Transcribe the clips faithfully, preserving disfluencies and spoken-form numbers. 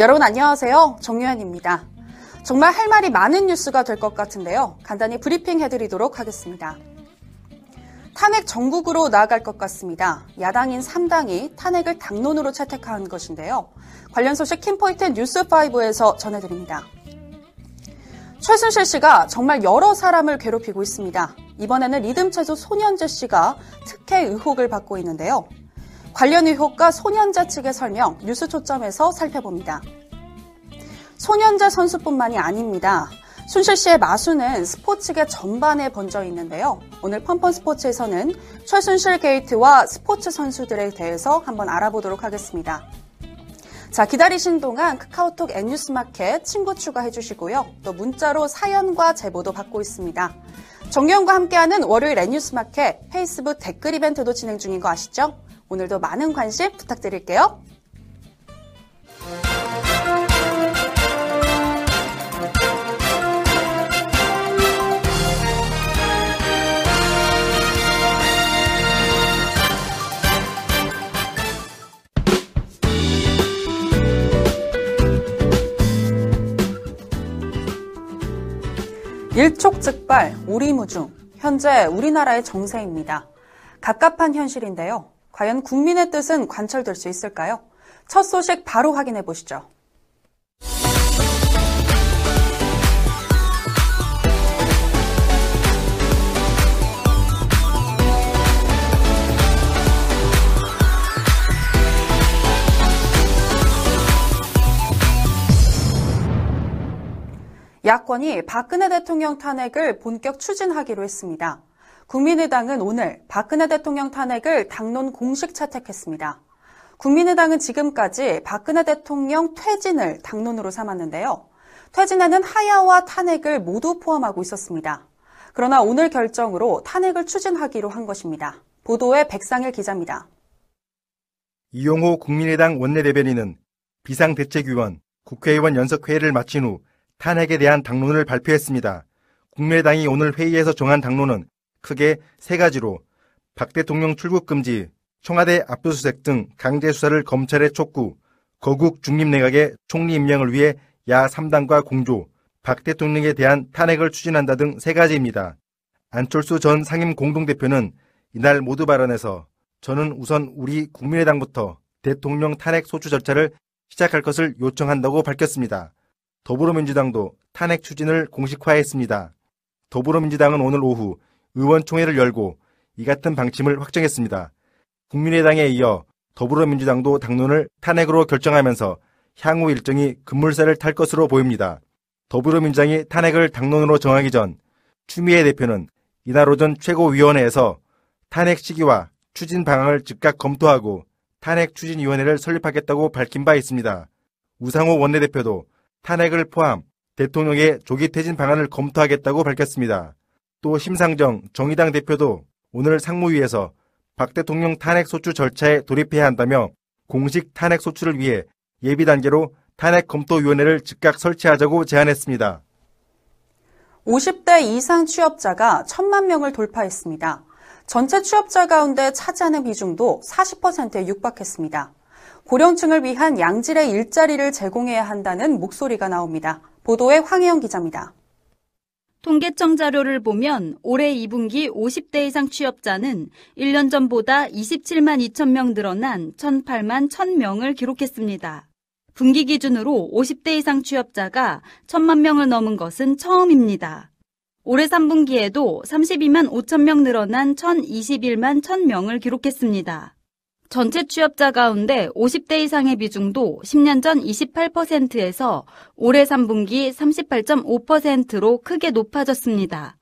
여러분 안녕하세요. 정유현입니다. 정말 할 말이 많은 뉴스가 될 것 같은데요. 간단히 브리핑 해드리도록 하겠습니다. 탄핵 정국으로 나아갈 것 같습니다. 야당인 삼 당이 탄핵을 당론으로 채택한 것인데요. 관련 소식 킴포인트 뉴스오에서 전해드립니다. 최순실 씨가 정말 여러 사람을 괴롭히고 있습니다. 이번에는 리듬체조 손연재 씨가 특혜 의혹을 받고 있는데요. 관련 의혹과 손연재 측의 설명, 뉴스 초점에서 살펴봅니다. 손연재 선수뿐만이 아닙니다. 순실 씨의 마수는 스포츠계 전반에 번져 있는데요. 오늘 펀펀 스포츠에서는 최순실 게이트와 스포츠 선수들에 대해서 한번 알아보도록 하겠습니다. 자, 기다리신 동안 카카오톡 엔 뉴스마켓 친구 추가해 주시고요. 또 문자로 사연과 제보도 받고 있습니다. 정유현과 함께하는 월요일 엔 뉴스마켓 페이스북 댓글 이벤트도 진행 중인 거 아시죠? 오늘도 많은 관심 부탁드릴게요. 일촉즉발, 오리무중, 현재 우리나라의 정세입니다. 갑갑한 현실인데요. 과연 국민의 뜻은 관철될 수 있을까요? 첫 소식 바로 확인해 보시죠. 야권이 박근혜 대통령 탄핵을 본격 추진하기로 했습니다. 국민의당은 오늘 박근혜 대통령 탄핵을 당론 공식 채택했습니다. 국민의당은 지금까지 박근혜 대통령 퇴진을 당론으로 삼았는데요. 퇴진에는 하야와 탄핵을 모두 포함하고 있었습니다. 그러나 오늘 결정으로 탄핵을 추진하기로 한 것입니다. 보도에 백상일 기자입니다. 이용호 국민의당 원내대변인은 비상대책위원, 국회의원 연석회의를 마친 후 탄핵에 대한 당론을 발표했습니다. 국민의당이 오늘 회의에서 정한 당론은 크게 세 가지로 박 대통령 출국 금지, 청와대 압수수색 등 강제 수사를 검찰에 촉구, 거국 중립 내각의 총리 임명을 위해 야 삼 당과 공조, 박 대통령에 대한 탄핵을 추진한다 등 세 가지입니다. 안철수 전 상임 공동대표는 이날 모두 발언에서 저는 우선 우리 국민의당부터 대통령 탄핵 소추 절차를 시작할 것을 요청한다고 밝혔습니다. 더불어민주당도 탄핵 추진을 공식화했습니다. 더불어민주당은 오늘 오후 의원총회를 열고 이 같은 방침을 확정했습니다. 국민의당에 이어 더불어민주당도 당론을 탄핵으로 결정하면서 향후 일정이 급물살을 탈 것으로 보입니다. 더불어민주당이 탄핵을 당론으로 정하기 전 추미애 대표는 이날 오전 최고위원회에서 탄핵 시기와 추진 방향을 즉각 검토하고 탄핵추진위원회를 설립하겠다고 밝힌 바 있습니다. 우상호 원내대표도 탄핵을 포함 대통령의 조기 퇴진 방안을 검토하겠다고 밝혔습니다. 또 심상정 정의당 대표도 오늘 상무위에서 박 대통령 탄핵 소추 절차에 돌입해야 한다며 공식 탄핵 소추를 위해 예비 단계로 탄핵 검토위원회를 즉각 설치하자고 제안했습니다. 오십 대 이상 취업자가 천만 명을 돌파했습니다. 전체 취업자 가운데 차지하는 비중도 사십 퍼센트에 육박했습니다. 고령층을 위한 양질의 일자리를 제공해야 한다는 목소리가 나옵니다. 보도에 황혜영 기자입니다. 통계청 자료를 보면 올해 이 분기 오십 대 이상 취업자는 일 년 전보다 이십칠만 이천 명 늘어난 천팔만 천 명을 기록했습니다. 분기 기준으로 오십 대 이상 취업자가 천만 명을 넘은 것은 처음입니다. 올해 삼 분기에도 삼십이만 오천 명 늘어난 천이십일만 천 명을 기록했습니다. 전체 취업자 가운데 오십 대 이상의 비중도 십 년 전 이십팔 퍼센트에서 올해 삼 분기 삼십팔 점 오 퍼센트로 크게 높아졌습니다.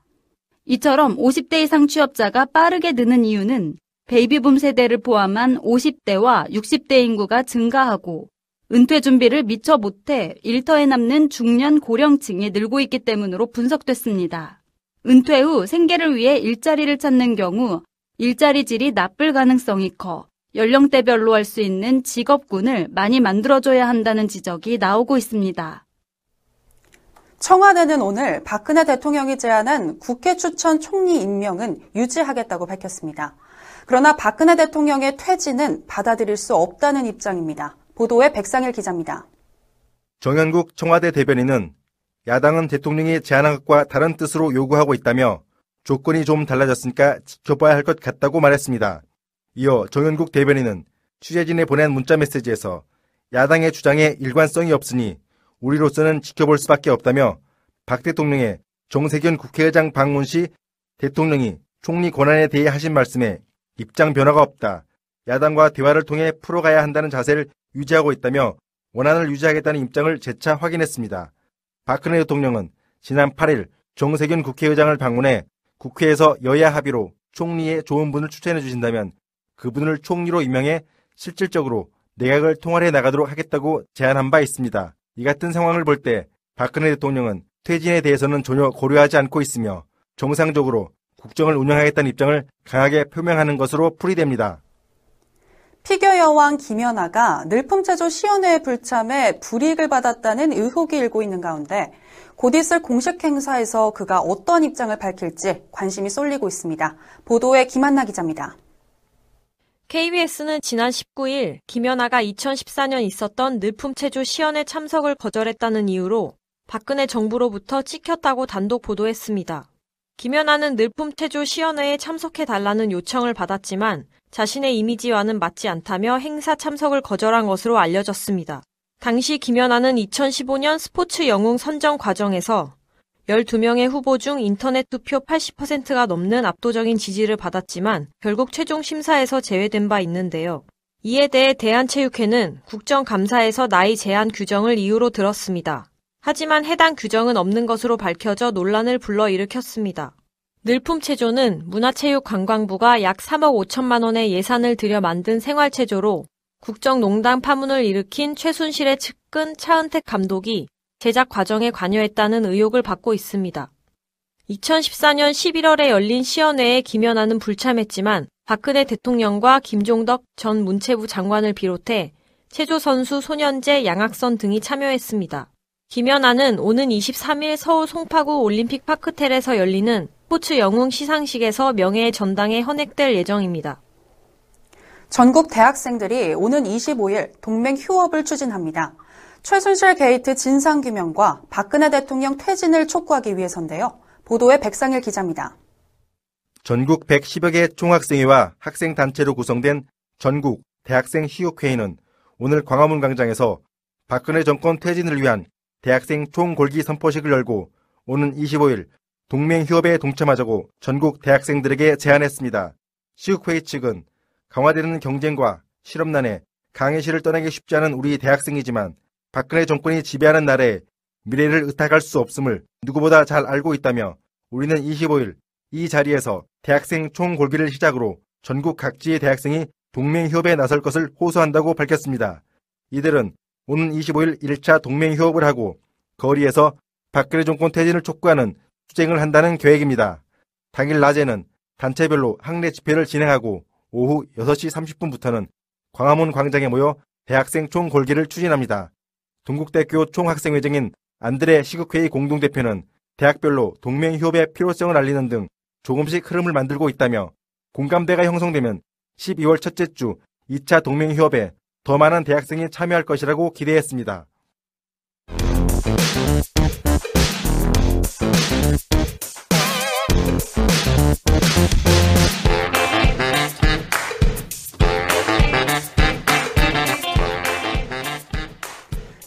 이처럼 오십 대 이상 취업자가 빠르게 느는 이유는 베이비붐 세대를 포함한 오십 대와 육십 대 인구가 증가하고 은퇴 준비를 미처 못해 일터에 남는 중년 고령층이 늘고 있기 때문으로 분석됐습니다. 은퇴 후 생계를 위해 일자리를 찾는 경우 일자리 질이 나쁠 가능성이 커 연령대별로 할 수 있는 직업군을 많이 만들어줘야 한다는 지적이 나오고 있습니다. 청와대는 오늘 박근혜 대통령이 제안한 국회 추천 총리 임명은 유지하겠다고 밝혔습니다. 그러나 박근혜 대통령의 퇴진은 받아들일 수 없다는 입장입니다. 보도에 백상일 기자입니다. 정현국 청와대 대변인은 야당은 대통령이 제안한 것과 다른 뜻으로 요구하고 있다며 조건이 좀 달라졌으니까 지켜봐야 할 것 같다고 말했습니다. 이어 정현국 대변인은 취재진에 보낸 문자메시지에서 야당의 주장에 일관성이 없으니 우리로서는 지켜볼 수밖에 없다며 박 대통령의 정세균 국회의장 방문 시 대통령이 총리 권한에 대해 하신 말씀에 입장 변화가 없다. 야당과 대화를 통해 풀어가야 한다는 자세를 유지하고 있다며 원안을 유지하겠다는 입장을 재차 확인했습니다. 박근혜 대통령은 지난 팔 일 정세균 국회의장을 방문해 국회에서 여야 합의로 총리의 좋은 분을 추천해 주신다면 그분을 총리로 임명해 실질적으로 내각을 통할해 나가도록 하겠다고 제안한 바 있습니다. 이 같은 상황을 볼 때 박근혜 대통령은 퇴진에 대해서는 전혀 고려하지 않고 있으며 정상적으로 국정을 운영하겠다는 입장을 강하게 표명하는 것으로 풀이됩니다. 피겨 여왕 김연아가 늘품체조 시연회에 불참해 불이익을 받았다는 의혹이 일고 있는 가운데 곧 있을 공식 행사에서 그가 어떤 입장을 밝힐지 관심이 쏠리고 있습니다. 보도에 김한나 기자입니다. 케이비에스는 지난 십구 일 김연아가 이천십사 년 있었던 늘품체조 시연회 참석을 거절했다는 이유로 박근혜 정부로부터 찍혔다고 단독 보도했습니다. 김연아는 늘품체조 시연회에 참석해달라는 요청을 받았지만 자신의 이미지와는 맞지 않다며 행사 참석을 거절한 것으로 알려졌습니다. 당시 김연아는 이천십오 년 스포츠 영웅 선정 과정에서 열두 명의 후보 중 인터넷 투표 팔십 퍼센트가 넘는 압도적인 지지를 받았지만 결국 최종 심사에서 제외된 바 있는데요. 이에 대해 대한체육회는 국정감사에서 나이 제한 규정을 이유로 들었습니다. 하지만 해당 규정은 없는 것으로 밝혀져 논란을 불러일으켰습니다. 늘품체조는 문화체육관광부가 약 삼억 오천만 원의 예산을 들여 만든 생활체조로 국정농단 파문을 일으킨 최순실의 측근 차은택 감독이 제작 과정에 관여했다는 의혹을 받고 있습니다. 이천십사 년 십일월에 열린 시연회에 김연아는 불참했지만 박근혜 대통령과 김종덕 전 문체부 장관을 비롯해 체조선수 손연재, 양학선 등이 참여했습니다. 김연아는 오는 이십삼 일 서울 송파구 올림픽 파크텔에서 열리는 스포츠 영웅 시상식에서 명예의 전당에 헌액될 예정입니다. 전국 대학생들이 오는 이십오 일 동맹 휴업을 추진합니다. 최순실 게이트 진상규명과 박근혜 대통령 퇴진을 촉구하기 위해서인데요. 보도에 백상일 기자입니다. 전국 백십여 개 총학생회와 학생단체로 구성된 전국 대학생 휴육회의는 오늘 광화문 광장에서 박근혜 정권 퇴진을 위한 대학생 총궐기 선포식을 열고 오는 이십오 일 동맹휴업에 동참하자고 전국 대학생들에게 제안했습니다. 시육회의 측은 강화되는 경쟁과 실업난에 강의실을 떠나기 쉽지 않은 우리 대학생이지만 박근혜 정권이 지배하는 나라에 미래를 의탁할 수 없음을 누구보다 잘 알고 있다며 우리는 이십오 일 이 자리에서 대학생 총궐기를 시작으로 전국 각지의 대학생이 동맹휴업에 나설 것을 호소한다고 밝혔습니다. 이들은 오는 이십오 일 일 차 동맹휴업을 하고 거리에서 박근혜 정권 퇴진을 촉구하는 투쟁을 한다는 계획입니다. 당일 낮에는 단체별로 학내 집회를 진행하고 오후 여섯 시 삼십 분부터는 광화문 광장에 모여 대학생 총궐기를 추진합니다. 동국대학교 총학생회장인 안드레 시국회의 공동대표는 대학별로 동맹휴업의 필요성을 알리는 등 조금씩 흐름을 만들고 있다며 공감대가 형성되면 십이월 첫째 주 이 차 동맹휴업에 더 많은 대학생이 참여할 것이라고 기대했습니다.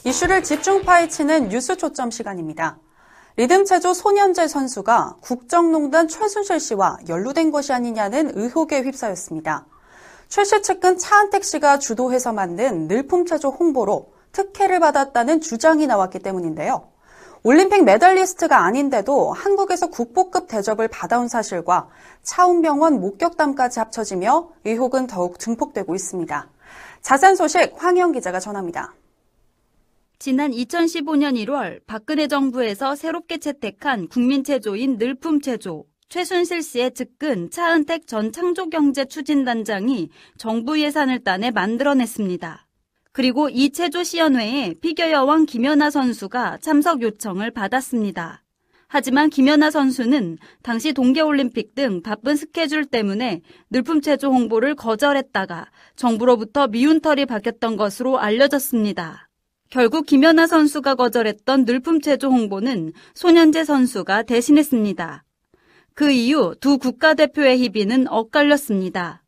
이슈를 집중 파헤치는 뉴스 초점 시간입니다. 리듬체조 손연재 선수가 국정농단 최순실 씨와 연루된 것이 아니냐는 의혹에 휩싸였습니다. 최 씨 측근 차은택 씨가 주도해서 만든 늘품체조 홍보로 특혜를 받았다는 주장이 나왔기 때문인데요. 올림픽 메달리스트가 아닌데도 한국에서 국보급 대접을 받아온 사실과 차은병원 목격담까지 합쳐지며 의혹은 더욱 증폭되고 있습니다. 자세한 소식 황혜영 기자가 전합니다. 지난 이천십오 년 일월 박근혜 정부에서 새롭게 채택한 국민체조인 늘품체조. 최순실 씨의 측근 차은택 전 창조경제추진단장이 정부 예산을 따내 만들어냈습니다. 그리고 이 체조 시연회에 피겨 여왕 김연아 선수가 참석 요청을 받았습니다. 하지만 김연아 선수는 당시 동계올림픽 등 바쁜 스케줄 때문에 늘품체조 홍보를 거절했다가 정부로부터 미운털이 박혔던 것으로 알려졌습니다. 결국 김연아 선수가 거절했던 늘품체조 홍보는 손연재 선수가 대신했습니다. 그 이후 두 국가대표의 희비는 엇갈렸습니다.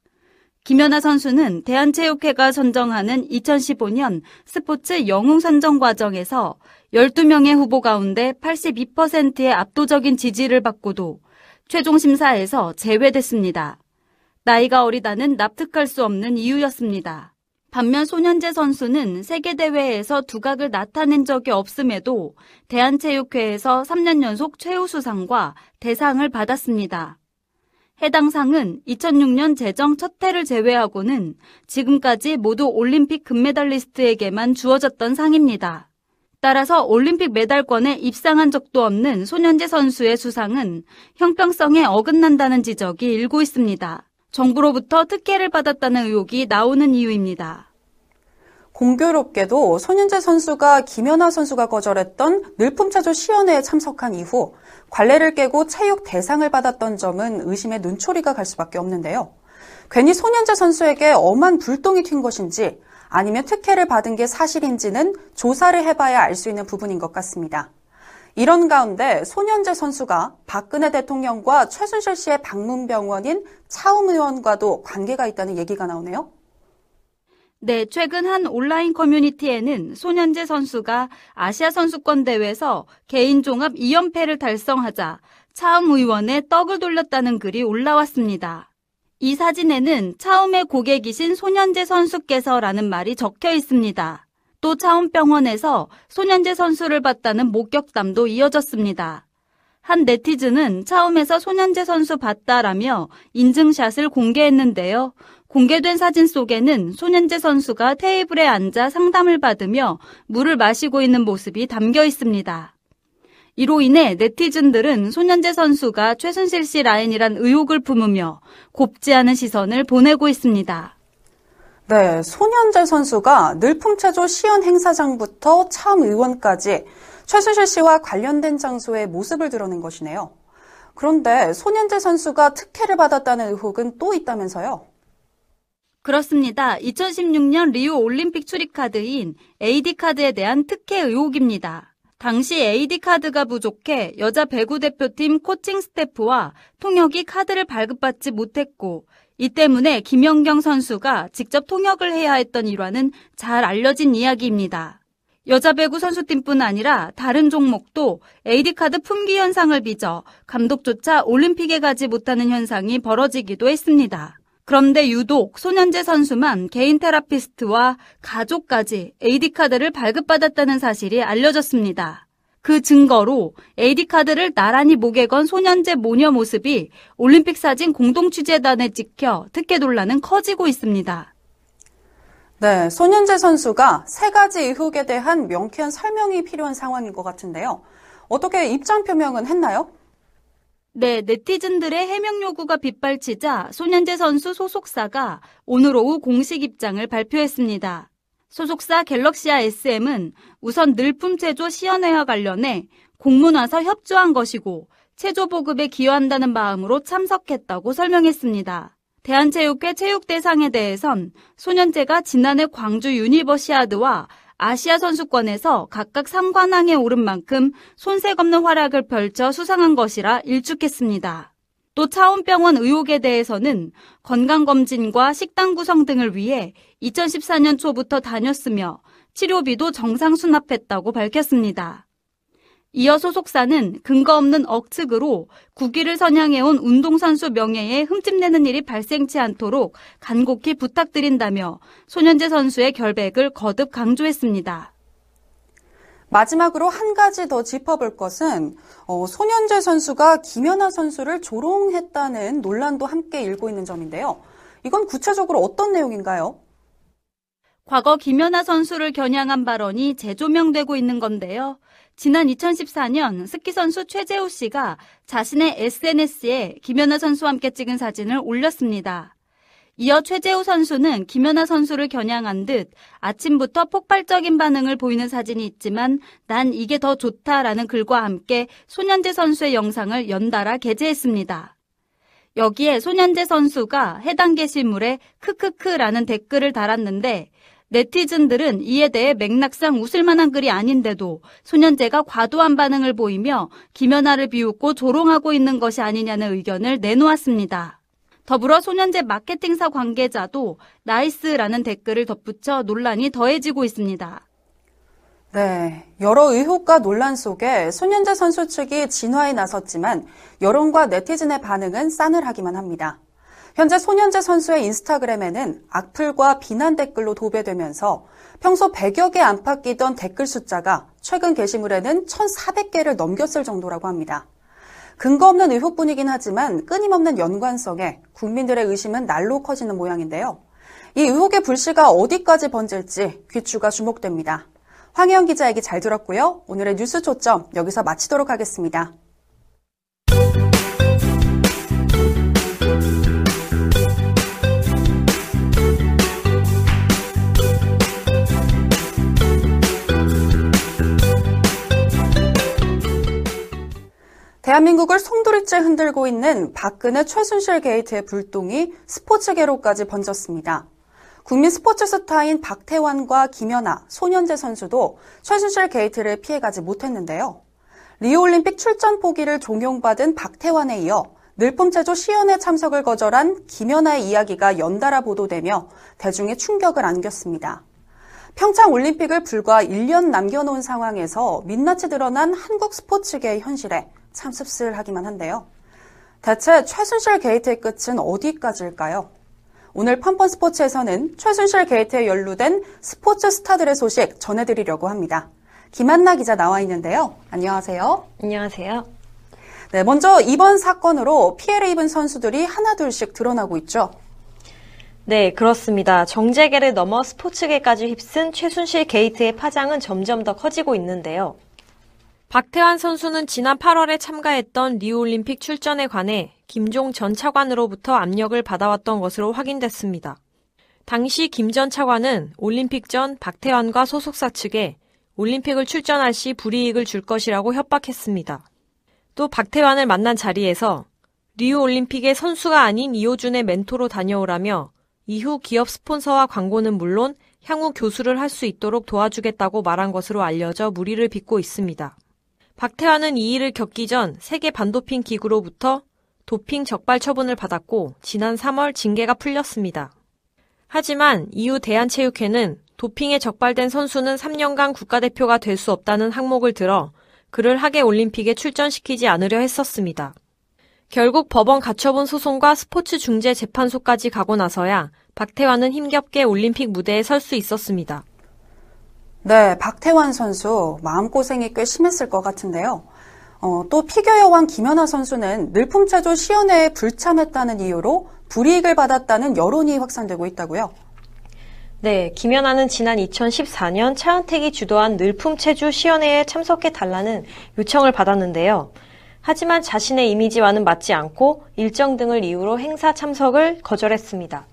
김연아 선수는 대한체육회가 선정하는 이천십오 년 스포츠 영웅 선정 과정에서 열두 명의 후보 가운데 팔십이 퍼센트의 압도적인 지지를 받고도 최종 심사에서 제외됐습니다. 나이가 어리다는 납득할 수 없는 이유였습니다. 반면 손연재 선수는 세계대회에서 두각을 나타낸 적이 없음에도 대한체육회에서 삼 년 연속 최우수상과 대상을 받았습니다. 해당 상은 이천육 년 제정 첫 해를 제외하고는 지금까지 모두 올림픽 금메달리스트에게만 주어졌던 상입니다. 따라서 올림픽 메달권에 입상한 적도 없는 손연재 선수의 수상은 형평성에 어긋난다는 지적이 일고 있습니다. 정부로부터 특혜를 받았다는 의혹이 나오는 이유입니다. 공교롭게도 손연재 선수가 김연아 선수가 거절했던 늘품체조 시연회에 참석한 이후 관례를 깨고 체육 대상을 받았던 점은 의심의 눈초리가 갈 수밖에 없는데요. 괜히 손연재 선수에게 엄한 불똥이 튄 것인지 아니면 특혜를 받은 게 사실인지는 조사를 해봐야 알 수 있는 부분인 것 같습니다. 이런 가운데 손연재 선수가 박근혜 대통령과 최순실 씨의 방문병원인 차움 의원과도 관계가 있다는 얘기가 나오네요. 네, 최근 한 온라인 커뮤니티에는 손연재 선수가 아시아 선수권 대회에서 개인 종합 이 연패를 달성하자 차움 의원의 떡을 돌렸다는 글이 올라왔습니다. 이 사진에는 차움의 고객이신 손연재 선수께서라는 말이 적혀 있습니다. 또 차움병원에서 손연재 선수를 봤다는 목격담도 이어졌습니다. 한 네티즌은 차움에서 손연재 선수 봤다라며 인증샷을 공개했는데요. 공개된 사진 속에는 손연재 선수가 테이블에 앉아 상담을 받으며 물을 마시고 있는 모습이 담겨 있습니다. 이로 인해 네티즌들은 손연재 선수가 최순실 씨 라인이란 의혹을 품으며 곱지 않은 시선을 보내고 있습니다. 네, 손연재 선수가 늘품체조 시연 행사장부터 차움 의원까지 최순실 씨와 관련된 장소의 모습을 드러낸 것이네요. 그런데 손연재 선수가 특혜를 받았다는 의혹은 또 있다면서요? 그렇습니다. 이천십육 년 리우 올림픽 출입카드인 에이디 카드에 대한 특혜 의혹입니다. 당시 에이디 카드가 부족해 여자 배구 대표팀 코칭 스태프와 통역이 카드를 발급받지 못했고 이 때문에 김연경 선수가 직접 통역을 해야 했던 일화는 잘 알려진 이야기입니다. 여자 배구 선수팀뿐 아니라 다른 종목도 에이디 카드 품귀 현상을 빚어 감독조차 올림픽에 가지 못하는 현상이 벌어지기도 했습니다. 그런데 유독 손연재 선수만 개인 테라피스트와 가족까지 에이디 카드를 발급받았다는 사실이 알려졌습니다. 그 증거로 에이디 카드를 나란히 목에 건 손연재 모녀 모습이 올림픽 사진 공동취재단에 찍혀 특혜 논란은 커지고 있습니다. 네, 손연재 선수가 세 가지 의혹에 대한 명쾌한 설명이 필요한 상황인 것 같은데요. 어떻게 입장 표명은 했나요? 네, 네티즌들의 해명 요구가 빗발치자 손연재 선수 소속사가 오늘 오후 공식 입장을 발표했습니다. 소속사 갤럭시아 에스엠은 우선 늘품체조 시연회와 관련해 공문와서 협조한 것이고 체조 보급에 기여한다는 마음으로 참석했다고 설명했습니다. 대한체육회 체육대상에 대해선 손연재가 지난해 광주 유니버시아드와 아시아 선수권에서 각각 삼관왕에 오른 만큼 손색없는 활약을 펼쳐 수상한 것이라 일축했습니다. 또 차움병원 의혹에 대해서는 건강검진과 식단 구성 등을 위해 이천십사 년 초부터 다녔으며 치료비도 정상 수납했다고 밝혔습니다. 이어 소속사는 근거 없는 억측으로 국위를 선양해온 운동선수 명예에 흠집내는 일이 발생치 않도록 간곡히 부탁드린다며 손연재 선수의 결백을 거듭 강조했습니다. 마지막으로 한 가지 더 짚어볼 것은 어, 손연재 선수가 김연아 선수를 조롱했다는 논란도 함께 일고 있는 점인데요. 이건 구체적으로 어떤 내용인가요? 과거 김연아 선수를 겨냥한 발언이 재조명되고 있는 건데요. 지난 이천십사 년 스키 선수 최재우 씨가 자신의 에스엔에스에 김연아 선수와 함께 찍은 사진을 올렸습니다. 이어 최재우 선수는 김연아 선수를 겨냥한 듯 아침부터 폭발적인 반응을 보이는 사진이 있지만 난 이게 더 좋다라는 글과 함께 손연재 선수의 영상을 연달아 게재했습니다. 여기에 손연재 선수가 해당 게시물에 크크크라는 댓글을 달았는데 네티즌들은 이에 대해 맥락상 웃을 만한 글이 아닌데도 손연재가 과도한 반응을 보이며 김연아를 비웃고 조롱하고 있는 것이 아니냐는 의견을 내놓았습니다. 더불어 손연재 마케팅사 관계자도 나이스라는 댓글을 덧붙여 논란이 더해지고 있습니다. 네, 여러 의혹과 논란 속에 손연재 선수 측이 진화에 나섰지만 여론과 네티즌의 반응은 싸늘하기만 합니다. 현재 손연재 선수의 인스타그램에는 악플과 비난 댓글로 도배되면서 평소 백여 개 안팎 끼던 댓글 숫자가 최근 게시물에는 천사백 개를 넘겼을 정도라고 합니다. 근거 없는 의혹뿐이긴 하지만 끊임없는 연관성에 국민들의 의심은 날로 커지는 모양인데요. 이 의혹의 불씨가 어디까지 번질지 귀추가 주목됩니다. 황혜영 기자 얘기 잘 들었고요. 오늘의 뉴스 초점 여기서 마치도록 하겠습니다. 대한민국을 송두리째 흔들고 있는 박근혜 최순실 게이트의 불똥이 스포츠계로까지 번졌습니다. 국민 스포츠 스타인 박태환과 김연아, 손연재 선수도 최순실 게이트를 피해가지 못했는데요. 리우올림픽 출전 포기를 종용받은 박태환에 이어 늘품체조 시연회 참석을 거절한 김연아의 이야기가 연달아 보도되며 대중의 충격을 안겼습니다. 평창올림픽을 불과 일 년 남겨놓은 상황에서 민낯이 드러난 한국 스포츠계의 현실에 참 씁쓸하기만 한데요. 대체 최순실 게이트의 끝은 어디까지일까요? 오늘 펀펀 스포츠에서는 최순실 게이트에 연루된 스포츠 스타들의 소식 전해드리려고 합니다. 김한나 기자 나와 있는데요. 안녕하세요. 안녕하세요. 네, 먼저 이번 사건으로 피해를 입은 선수들이 하나둘씩 드러나고 있죠. 네, 그렇습니다. 정재계를 넘어 스포츠계까지 휩쓴 최순실 게이트의 파장은 점점 더 커지고 있는데요. 박태환 선수는 지난 팔월에 참가했던 리우올림픽 출전에 관해 김종 전 차관으로부터 압력을 받아왔던 것으로 확인됐습니다. 당시 김 전 차관은 올림픽 전 박태환과 소속사 측에 올림픽을 출전할 시 불이익을 줄 것이라고 협박했습니다. 또 박태환을 만난 자리에서 리우올림픽의 선수가 아닌 이호준의 멘토로 다녀오라며 이후 기업 스폰서와 광고는 물론 향후 교수를 할 수 있도록 도와주겠다고 말한 것으로 알려져 물의를 빚고 있습니다. 박태환은 이 일을 겪기 전 세계 반도핑 기구로부터 도핑 적발 처분을 받았고 지난 삼월 징계가 풀렸습니다. 하지만 이후 대한체육회는 도핑에 적발된 선수는 삼 년간 국가대표가 될 수 없다는 항목을 들어 그를 하계 올림픽에 출전시키지 않으려 했었습니다. 결국 법원 가처분 소송과 스포츠 중재 재판소까지 가고 나서야 박태환은 힘겹게 올림픽 무대에 설 수 있었습니다. 네, 박태환 선수 마음고생이 꽤 심했을 것 같은데요. 어, 또 피겨 여왕 김연아 선수는 늘품체조 시연회에 불참했다는 이유로 불이익을 받았다는 여론이 확산되고 있다고요. 네, 김연아는 지난 이천십사 년 차은택이 주도한 늘품체조 시연회에 참석해달라는 요청을 받았는데요. 하지만 자신의 이미지와는 맞지 않고 일정 등을 이유로 행사 참석을 거절했습니다.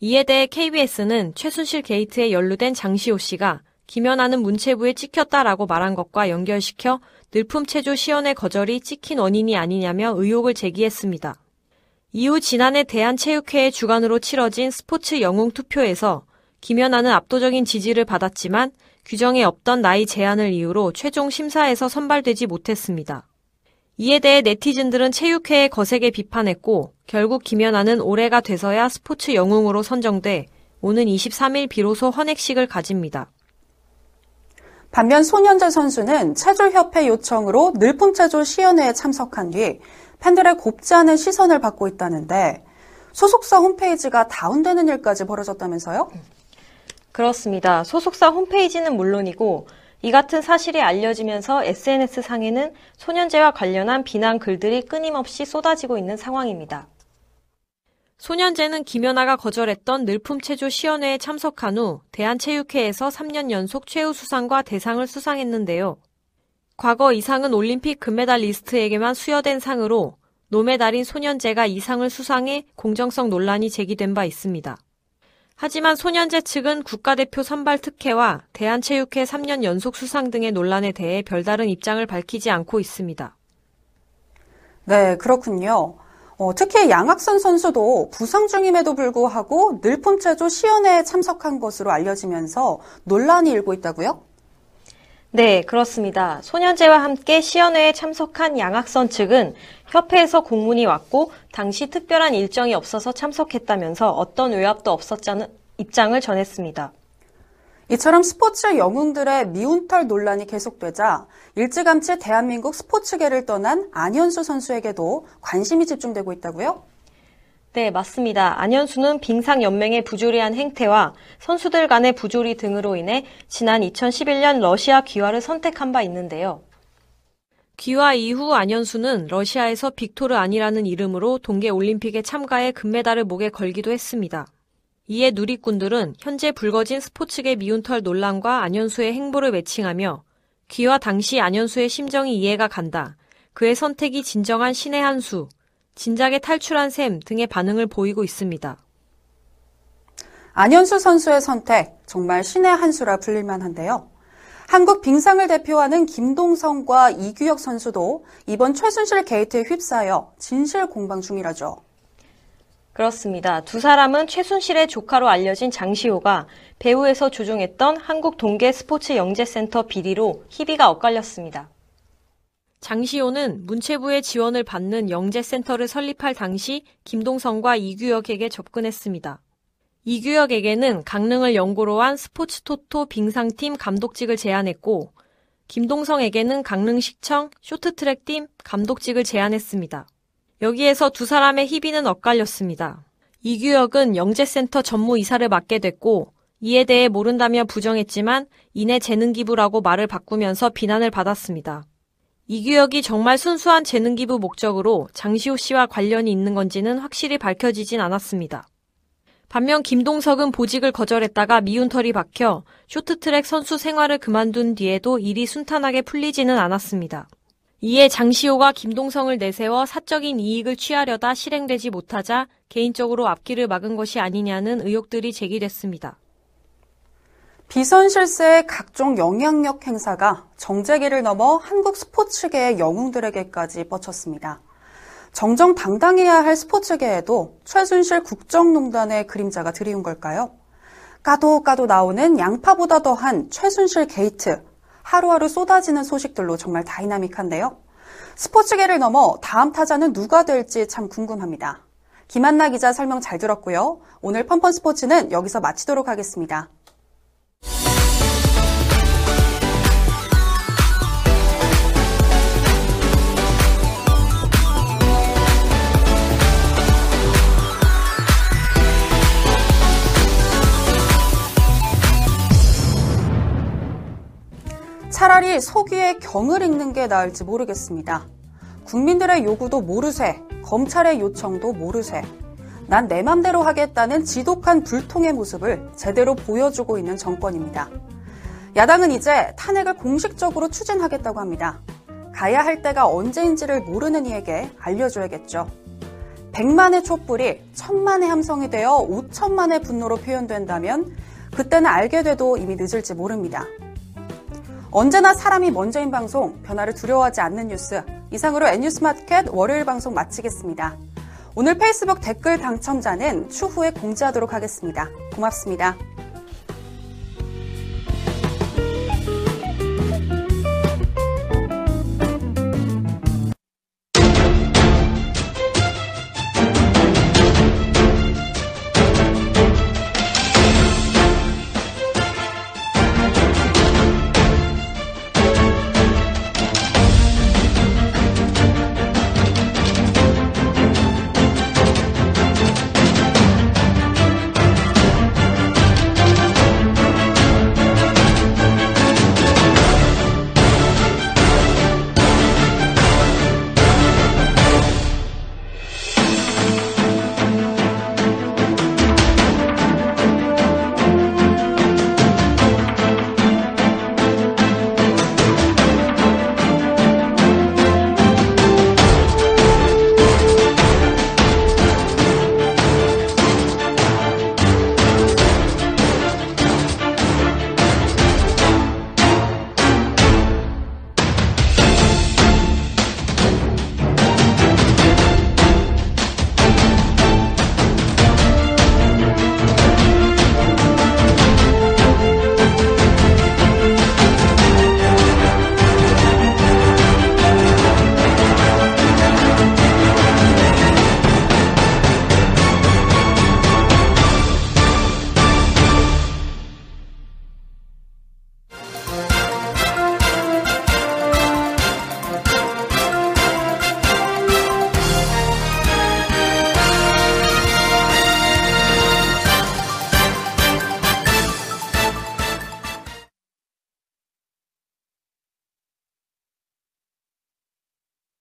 이에 대해 케이비에스는 최순실 게이트에 연루된 장시호 씨가 김연아는 문체부에 찍혔다라고 말한 것과 연결시켜 늘품체조 시연의 거절이 찍힌 원인이 아니냐며 의혹을 제기했습니다. 이후 지난해 대한체육회의 주관으로 치러진 스포츠 영웅 투표에서 김연아는 압도적인 지지를 받았지만 규정에 없던 나이 제한을 이유로 최종 심사에서 선발되지 못했습니다. 이에 대해 네티즌들은 체육회에 거세게 비판했고 결국 김연아는 올해가 돼서야 스포츠 영웅으로 선정돼 오는 이십삼 일 비로소 헌액식을 가집니다. 반면 손연재 선수는 체조협회 요청으로 늘품체조 시연회에 참석한 뒤 팬들의 곱지 않은 시선을 받고 있다는데 소속사 홈페이지가 다운되는 일까지 벌어졌다면서요? 그렇습니다. 소속사 홈페이지는 물론이고 이 같은 사실이 알려지면서 에스엔에스 상에는 손연재와 관련한 비난 글들이 끊임없이 쏟아지고 있는 상황입니다. 손연재는 김연아가 거절했던 늘품체조 시연회에 참석한 후 대한체육회에서 삼 년 연속 최우 수상과 대상을 수상했는데요. 과거 이 상은 올림픽 금메달 리스트에게만 수여된 상으로 노메달인 손연재가 이 상을 수상해 공정성 논란이 제기된 바 있습니다. 하지만 손연재 측은 국가대표 선발 특혜와 대한체육회 삼 년 연속 수상 등의 논란에 대해 별다른 입장을 밝히지 않고 있습니다. 네, 그렇군요. 어, 특히 양학선 선수도 부상 중임에도 불구하고 늘품체조 시연회에 참석한 것으로 알려지면서 논란이 일고 있다고요? 네, 그렇습니다. 손연재와 함께 시연회에 참석한 양학선 측은 협회에서 공문이 왔고 당시 특별한 일정이 없어서 참석했다면서 어떤 외압도 없었다는 입장을 전했습니다. 이처럼 스포츠 영웅들의 미운털 논란이 계속되자 일찌감치 대한민국 스포츠계를 떠난 안현수 선수에게도 관심이 집중되고 있다고요? 네, 맞습니다. 안현수는 빙상연맹의 부조리한 행태와 선수들 간의 부조리 등으로 인해 지난 이천십일 년 러시아 귀화를 선택한 바 있는데요. 귀화 이후 안현수는 러시아에서 빅토르 안이라는 이름으로 동계올림픽에 참가해 금메달을 목에 걸기도 했습니다. 이에 누리꾼들은 현재 불거진 스포츠계 미운털 논란과 안현수의 행보를 매칭하며 귀화 당시 안현수의 심정이 이해가 간다, 그의 선택이 진정한 신의 한 수, 진작에 탈출한 셈 등의 반응을 보이고 있습니다. 안현수 선수의 선택, 정말 신의 한 수라 불릴만 한데요. 한국 빙상을 대표하는 김동성과 이규혁 선수도 이번 최순실 게이트에 휩싸여 진실 공방 중이라죠. 그렇습니다. 두 사람은 최순실의 조카로 알려진 장시호가 배후에서 조종했던 한국동계스포츠영재센터 비리로 희비가 엇갈렸습니다. 장시호는 문체부의 지원을 받는 영재센터를 설립할 당시 김동성과 이규혁에게 접근했습니다. 이규혁에게는 강릉을 연고로 한 스포츠토토 빙상팀 감독직을 제안했고 김동성에게는 강릉시청 쇼트트랙팀 감독직을 제안했습니다. 여기에서 두 사람의 희비는 엇갈렸습니다. 이규혁은 영재센터 전무이사를 맡게 됐고 이에 대해 모른다며 부정했지만 이내 재능기부라고 말을 바꾸면서 비난을 받았습니다. 이규혁이 정말 순수한 재능기부 목적으로 장시호 씨와 관련이 있는 건지는 확실히 밝혀지진 않았습니다. 반면 김동석은 보직을 거절했다가 미운털이 박혀 쇼트트랙 선수 생활을 그만둔 뒤에도 일이 순탄하게 풀리지는 않았습니다. 이에 장시호가 김동성을 내세워 사적인 이익을 취하려다 실행되지 못하자 개인적으로 앞길을 막은 것이 아니냐는 의혹들이 제기됐습니다. 비선실세의 각종 영향력 행사가 정재기를 넘어 한국 스포츠계의 영웅들에게까지 뻗쳤습니다. 정정당당해야 할 스포츠계에도 최순실 국정농단의 그림자가 드리운 걸까요? 까도 까도 나오는 양파보다 더한 최순실 게이트, 하루하루 쏟아지는 소식들로 정말 다이나믹한데요. 스포츠계를 넘어 다음 타자는 누가 될지 참 궁금합니다. 김한나 기자 설명 잘 들었고요. 오늘 펀펀 스포츠는 여기서 마치도록 하겠습니다. 차라리 속이의 경을 읽는 게 나을지 모르겠습니다. 국민들의 요구도 모르쇠, 검찰의 요청도 모르쇠. 난 내 맘대로 하겠다는 지독한 불통의 모습을 제대로 보여주고 있는 정권입니다. 야당은 이제 탄핵을 공식적으로 추진하겠다고 합니다. 가야 할 때가 언제인지를 모르는 이에게 알려줘야겠죠. 백만의 촛불이 천만의 함성이 되어 오천만의 분노로 표현된다면 그때는 알게 돼도 이미 늦을지 모릅니다. 언제나 사람이 먼저인 방송, 변화를 두려워하지 않는 뉴스. 이상으로 N뉴스마켓 월요일 방송 마치겠습니다. 오늘 페이스북 댓글 당첨자는 추후에 공지하도록 하겠습니다. 고맙습니다.